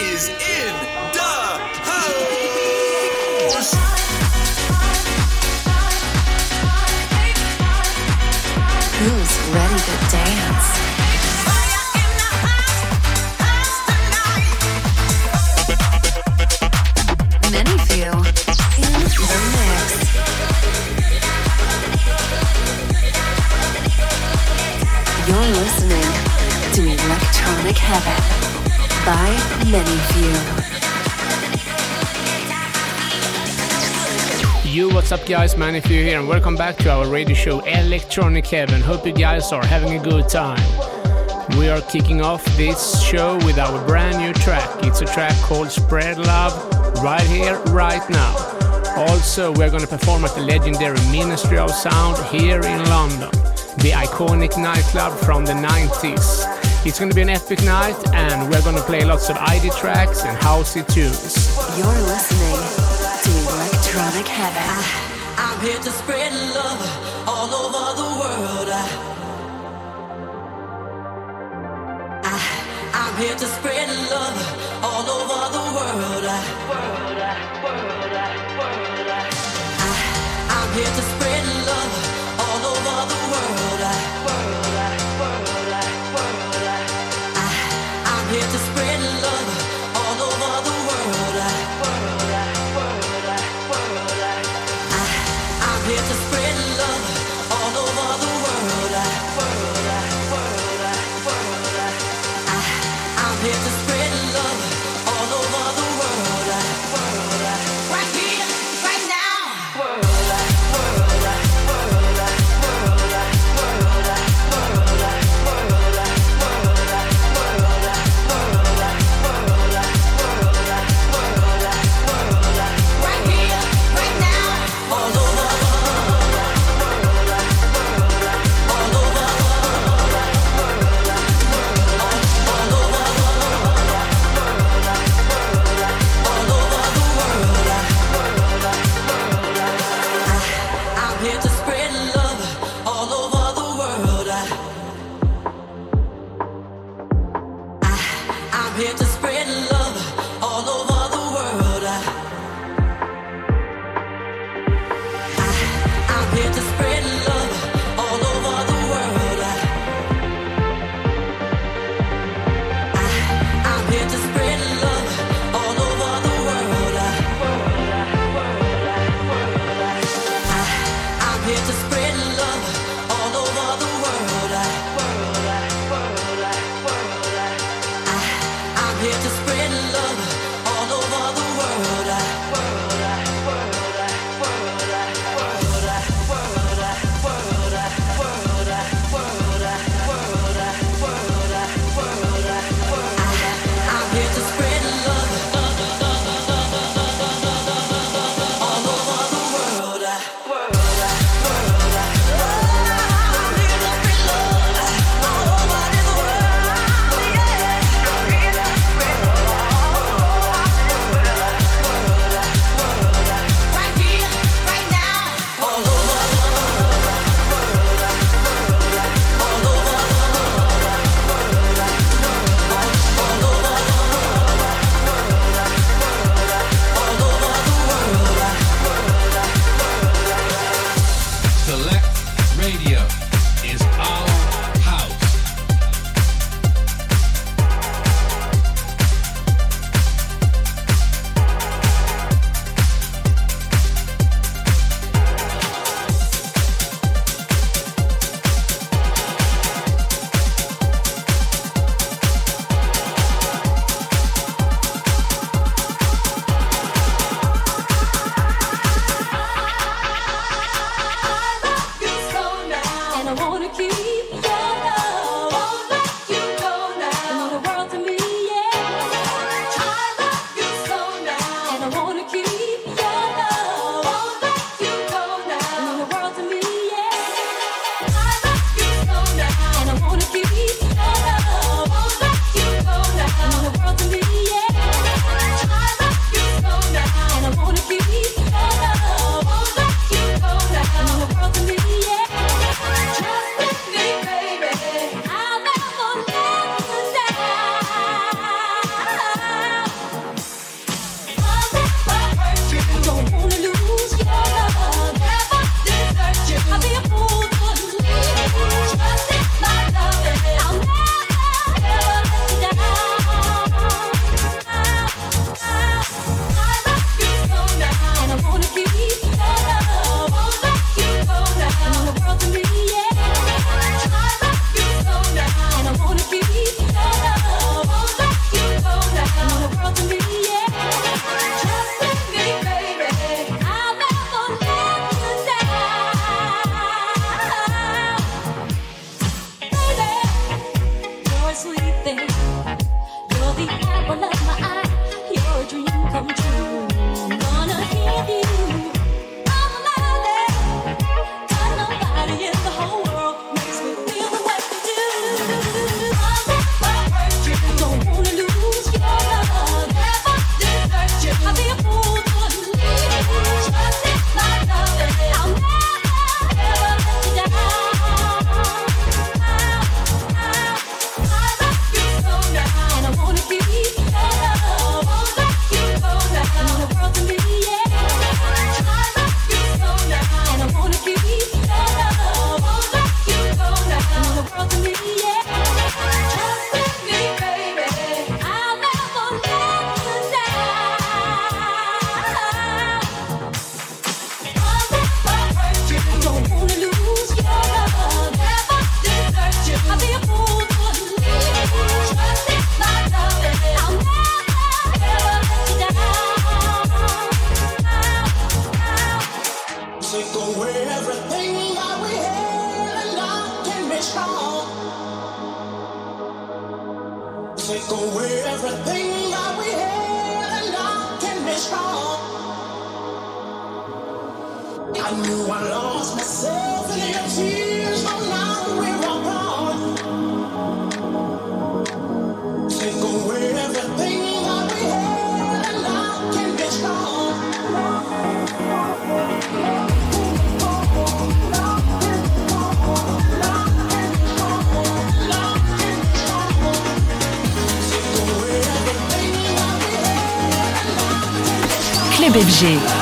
is in the house. Who's ready to dance? To Electronic Heaven by ManyFew. Yo, what's up guys, ManyFew here and welcome back to our radio show Electronic Heaven. Hope you guys are having a good time. We are kicking off this show with our brand new track. It's a track called Spread Love, right here, right now. Also, we're going to perform at the legendary Ministry of Sound here in London, the iconic nightclub from the 90s. It's going to be an epic night and we're going to play lots of ID tracks and housey tunes. You're listening to Electronic Heaven. I'm here to spread love all over the world. I'm here to spread love all over the world. I'm here to spread love all over the world. I'm here to spread love all over the world. I'm here to spread love all over the world. I'm here to spread love all over the world.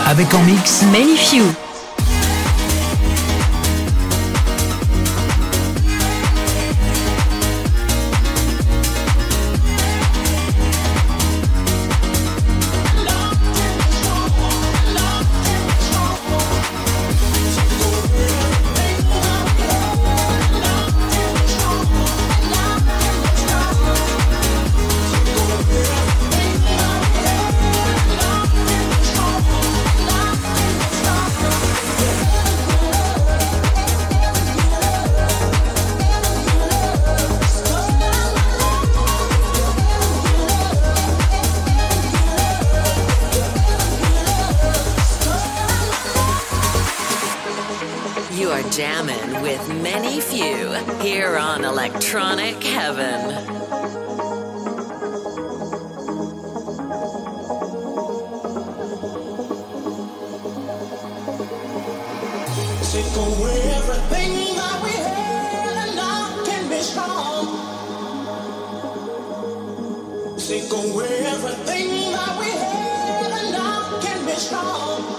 Avec en mix ManyFew. Jamming with ManyFew here on Electronic Heaven. Take away everything that we had and love can be strong. Take away everything that we had and love can be strong. Take away everything that we had and love can be strong.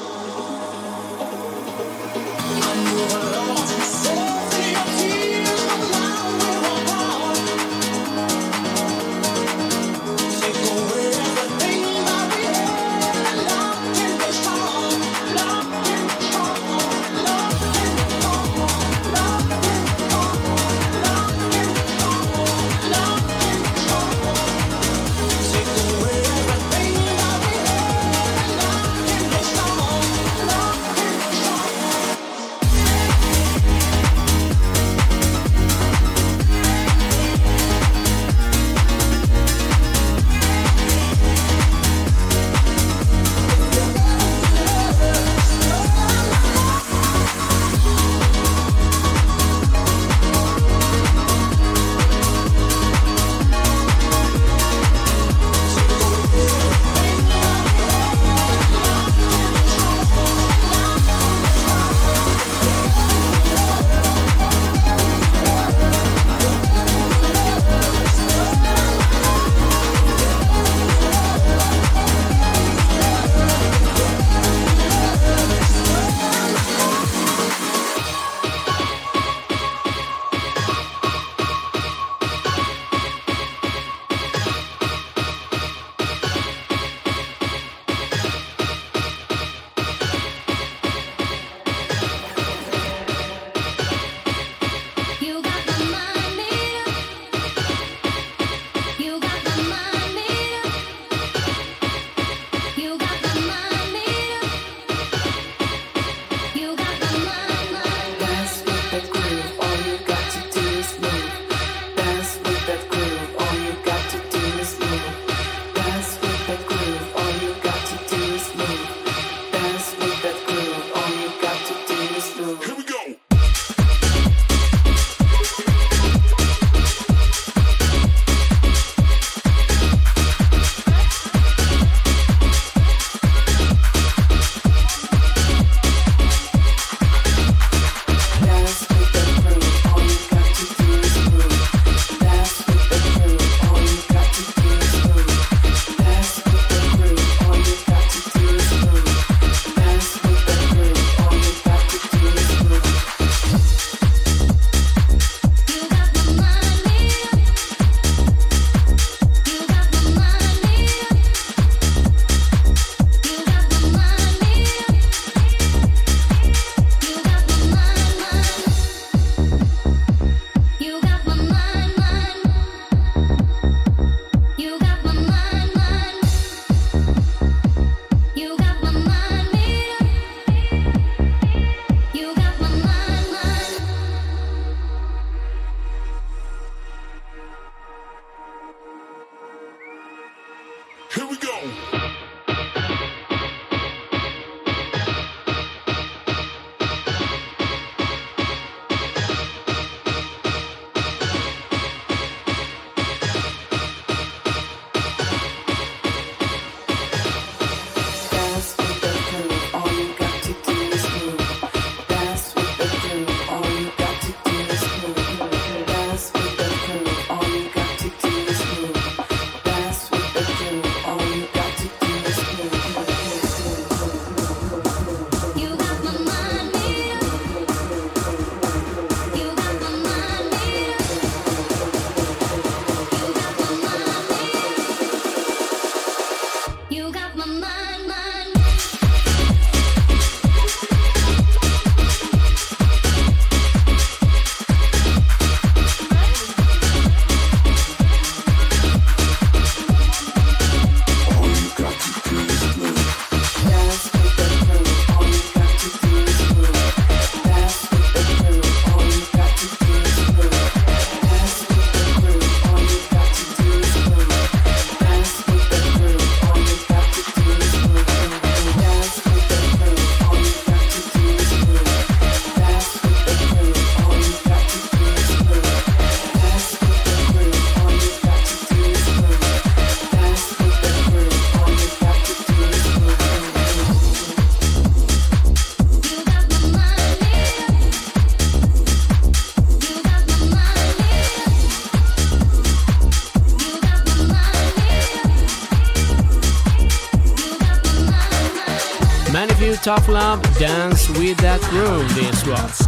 Tough Love, Dance With That Groove, this was.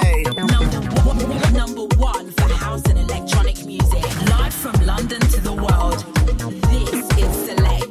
Hey. Number one for house and electronic music. Live from London to the world. This is Select.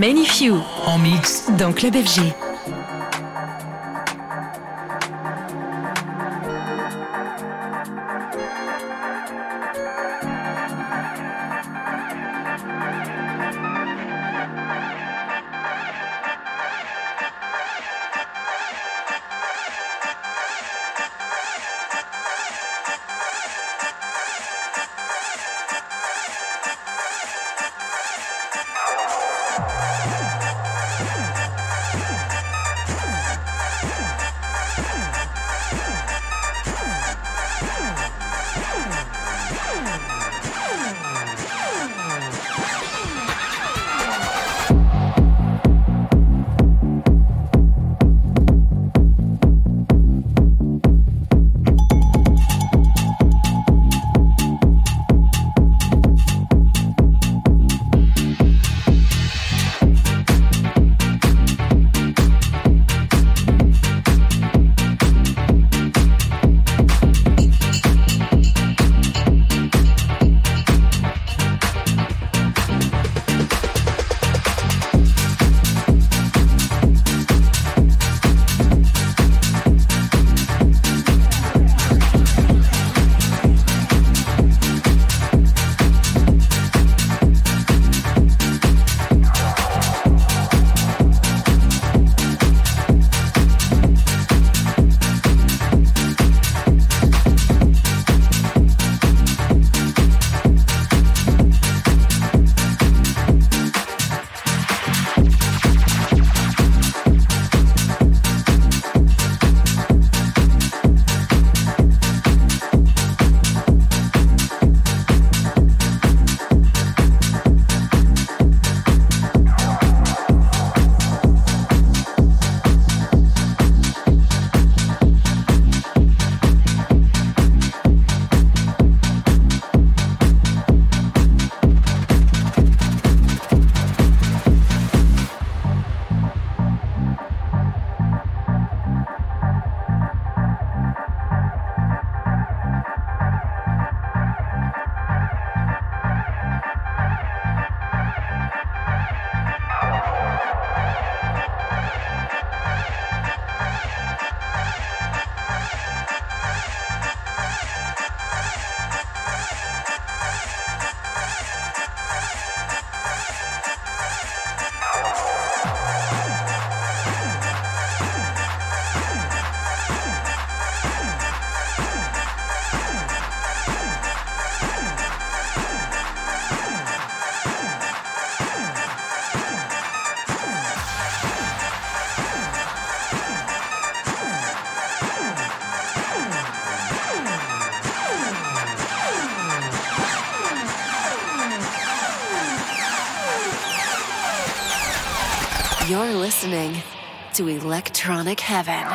ManyFew en mix dans Club FG. You're listening to Electronic Heaven.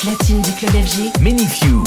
Platine du Club FG, ManyFew.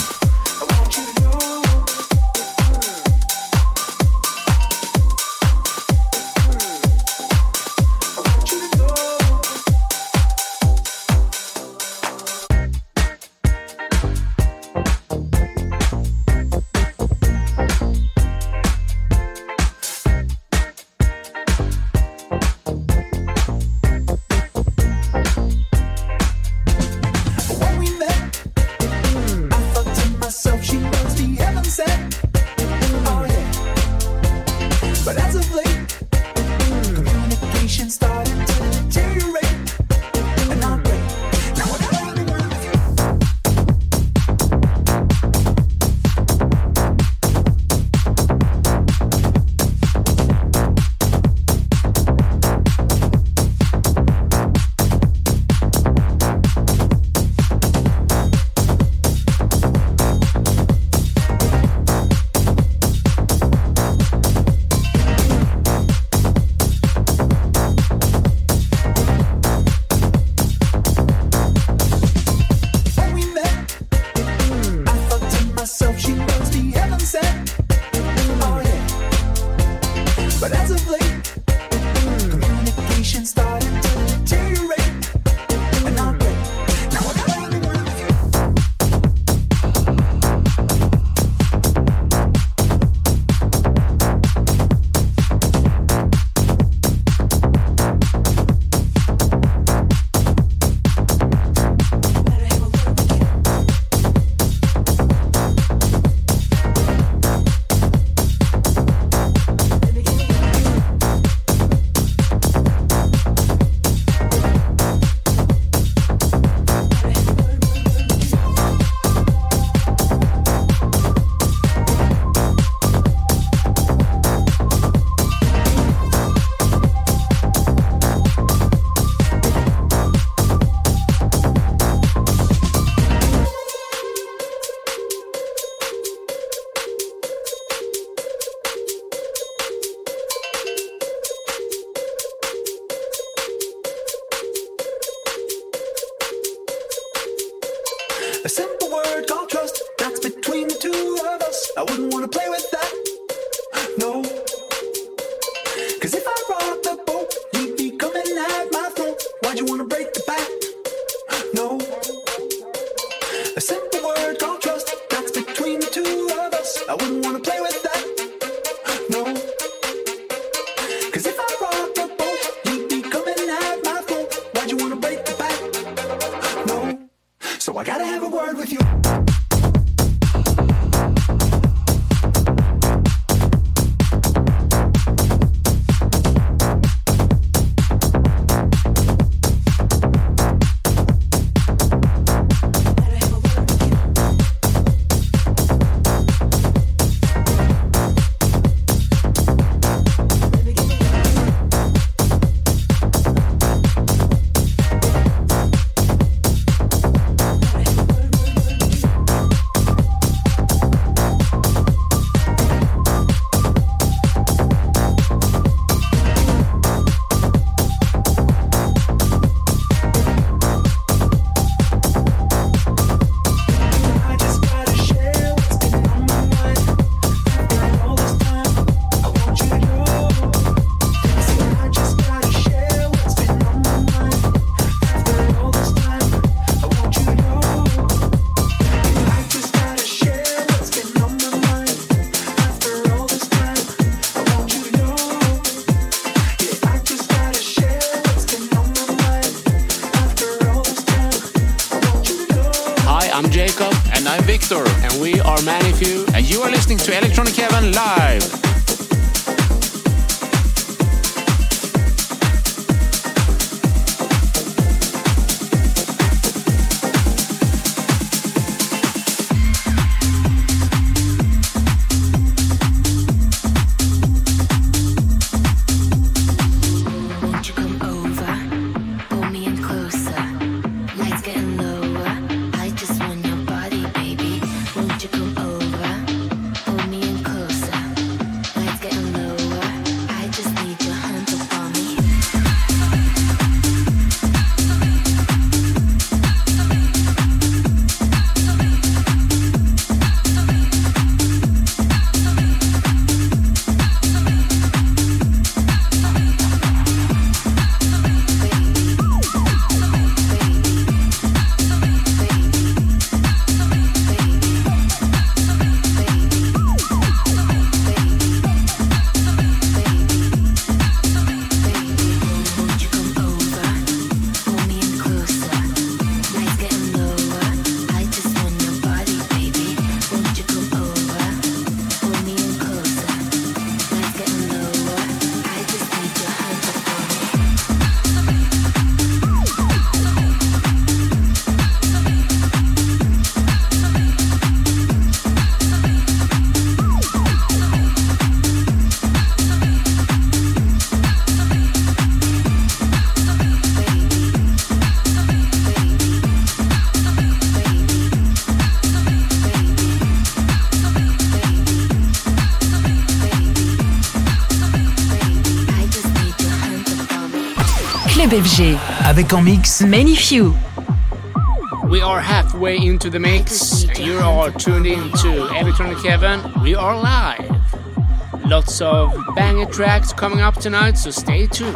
I wouldn't want to play with that, no. Cause if I brought up the boat, you'd be coming at my throat. Why'd you want to break the back, no. A simple word called trust, that's between the two of us. I wouldn't want to play with that, no. Cause if I brought up the boat, you'd be coming at my throat. Why'd you want to break the back, no. So I gotta have a word with you. ManyFew, and you are listening to Electronic Heaven live. FG. Avec en mix ManyFew. We are halfway into the mix and you are tuned into Electronic Heaven. We are live. Lots of banger tracks coming up tonight, so stay tuned.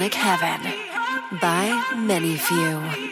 Electronic Heaven by ManyFew.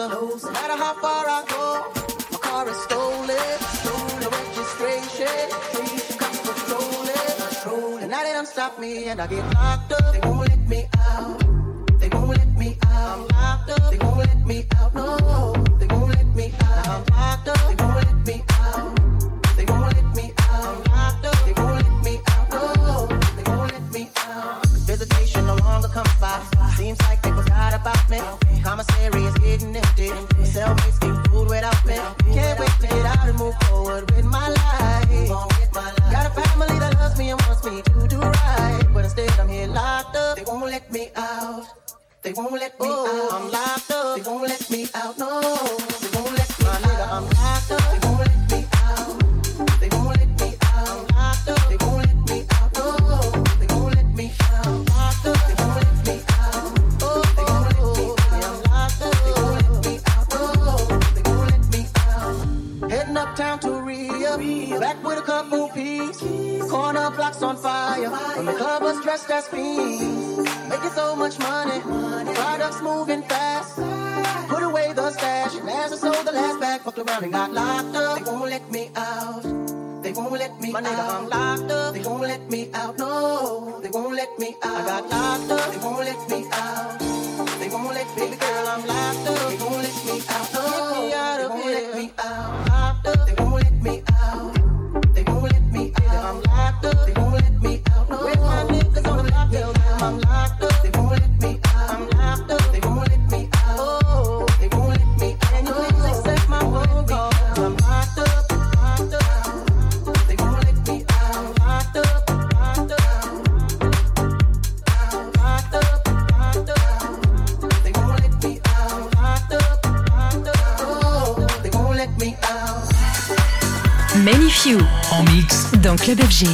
No matter how far I go, my car is stolen. Stolen registration, cops patrol it. And now they don't stop me, and I get locked up. They won't let me out. They won't let me out. I'm locked up. They won't let me out. No, they won't let me out. I'm locked up. They won't let me out. They won't let me out. I'm locked up. They won't let me out. No, they won't let me out. Visitation no longer comes by. Seems like they forgot about me. Commissary is getting empty. My cellmates get food without me. Can't wait to get out and move forward with my life. Got a family that loves me and wants me to do right, but instead I'm here locked up. They won't let me out. They won't let me out. I'm locked up. They won't let me out. No, they won't let me out. Nigga, I'm locked up. They won't let me out. They won't let me out. I'm locked up. They won't let me out. No, they won't let me out. I'm locked up. They won't let me out. Uptown to re-up, back with a couple peas. Corner blocks on fire, when the club was dressed as fiends. Making so much money, products moving fast. Put away the stash, and as I sold the last bag, fucked around and got locked up. They won't let me out. They won't let me out. My nigga, I'm locked up. They won't let me out. No, they won't let me out. I got locked up. They won't let me out. They won't let me out. Baby girl, I'm locked up. They won't let me out. No, they won't let me out. They won't let me out. They won't let me out. I'm locked up. They won't let me out. No, with my niggas on the block, yo, I'm locked up. They won't let me out. I'm locked up. They won't let me out. Oh, they won't let me out. And you niggas accept my phone call. I'm locked up. Locked up. They won't let me out. I'm locked up. Locked up. Locked up. Locked up. They won't let me out. I'm locked up. Locked up. Oh, they won't let me out. ManyFew en mix dans Club FG.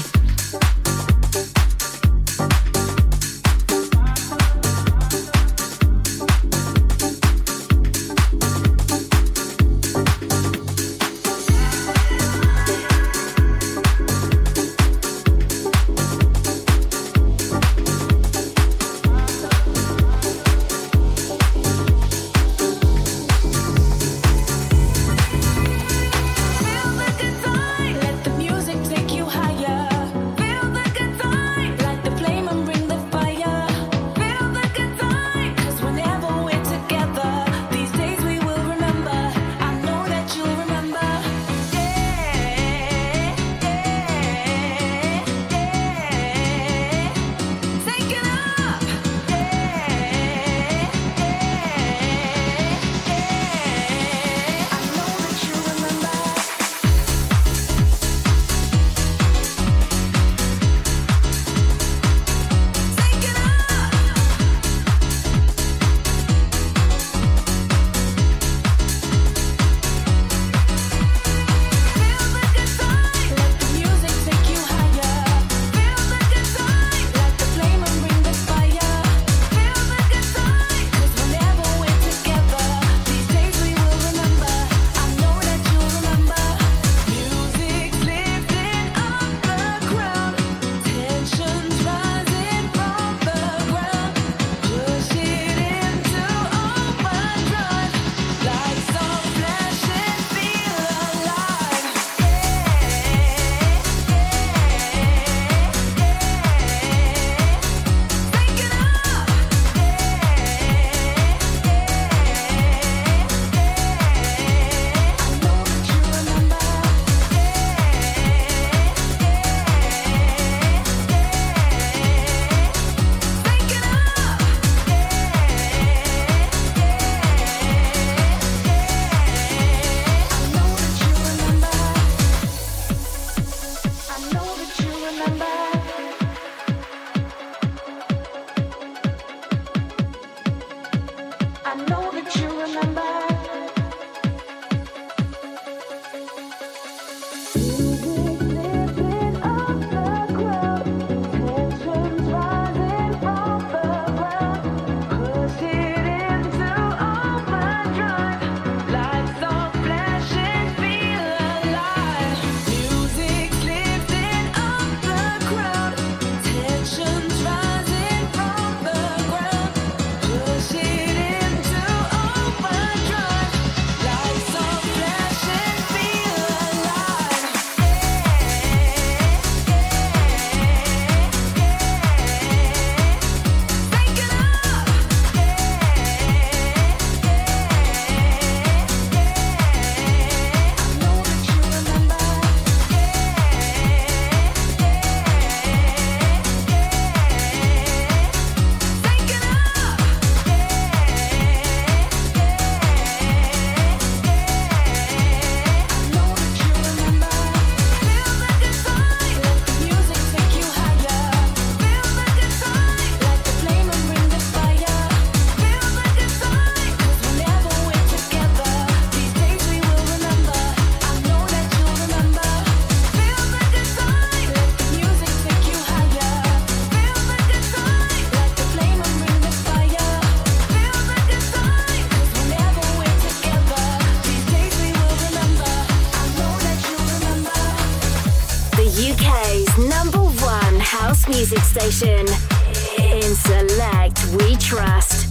House Music Station. In Select, we trust.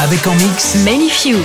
Avec en mix ManyFew.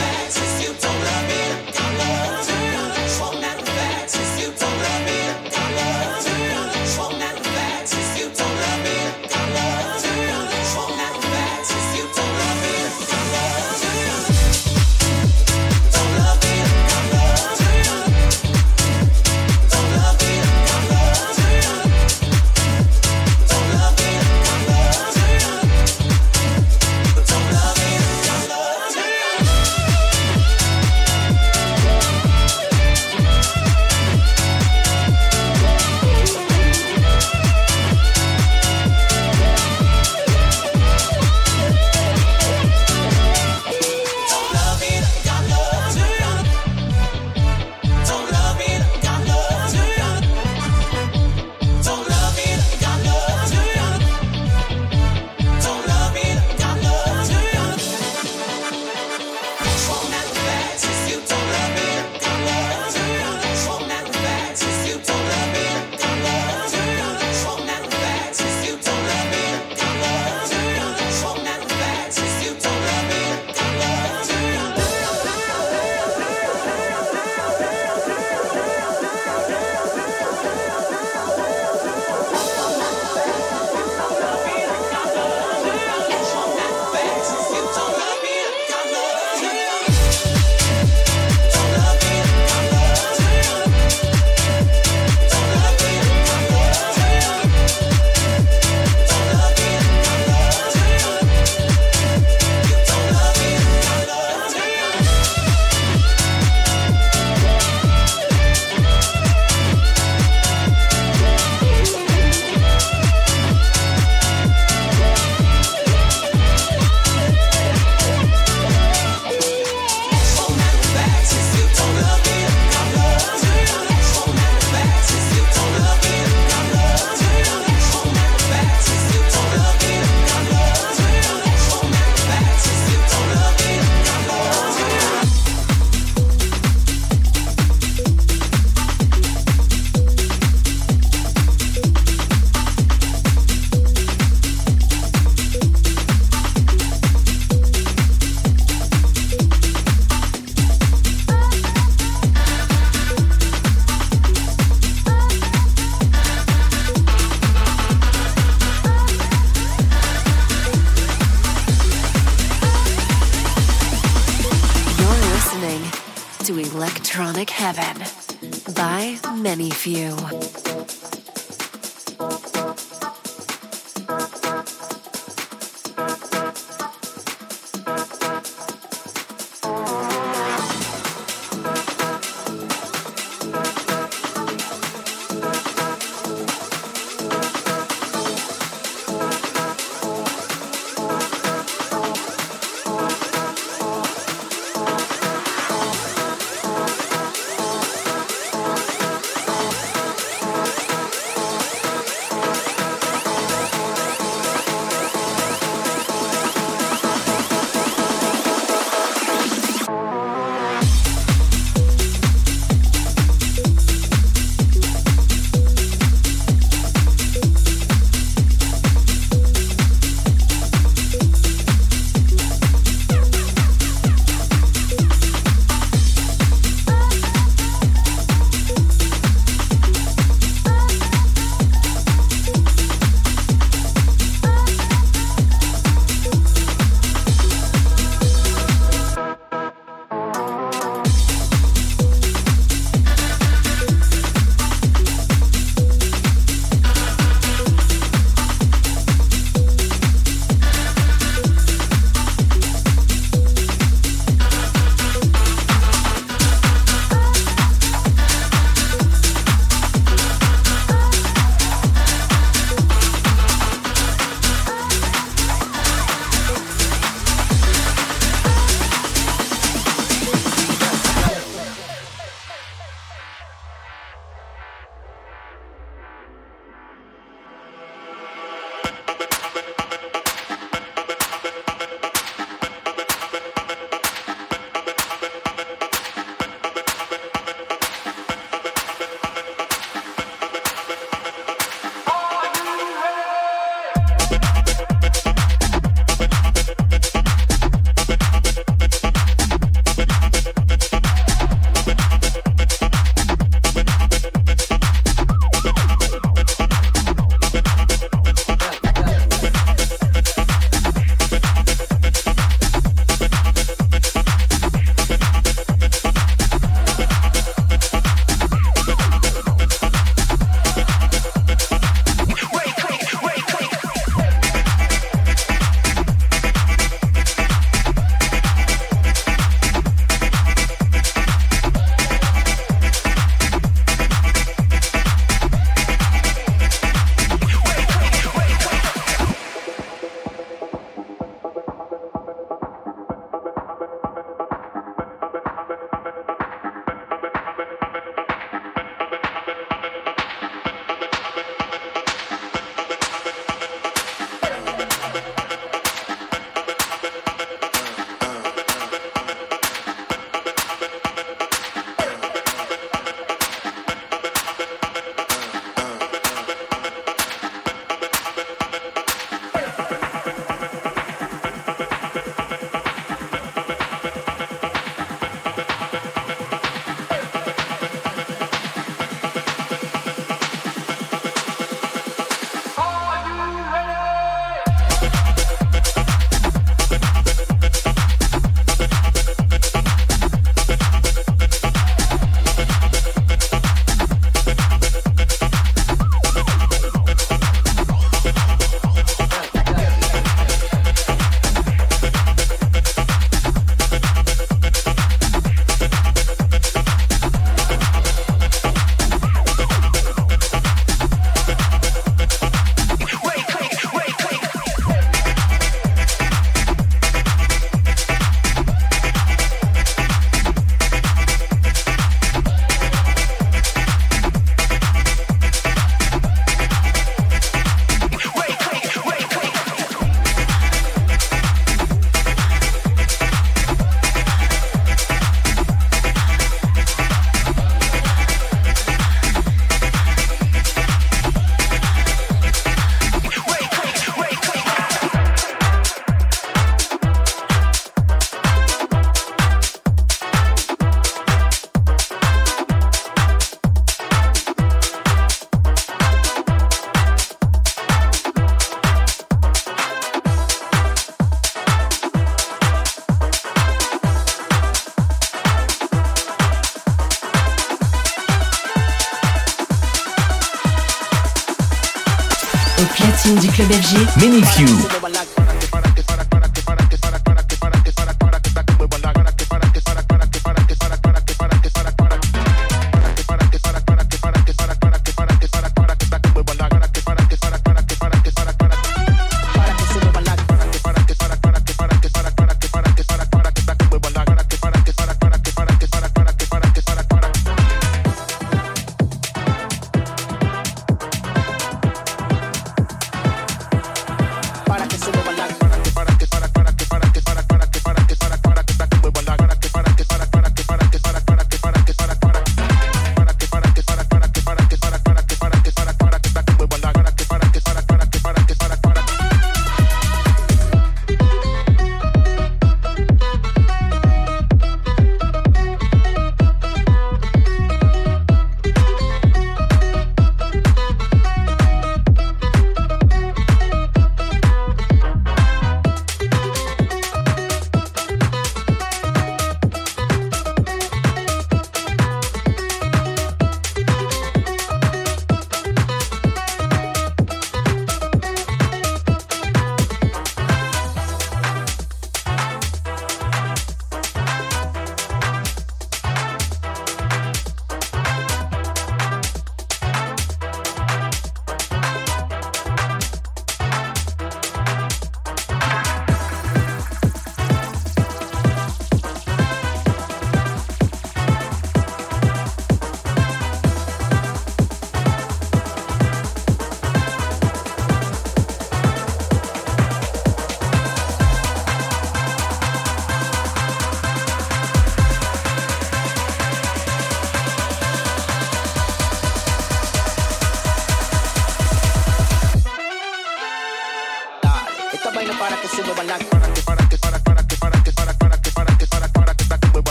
Electronic Heaven by ManyFew. au platine du Club FG, ManyFew.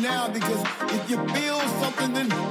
Now, because if you feel something, then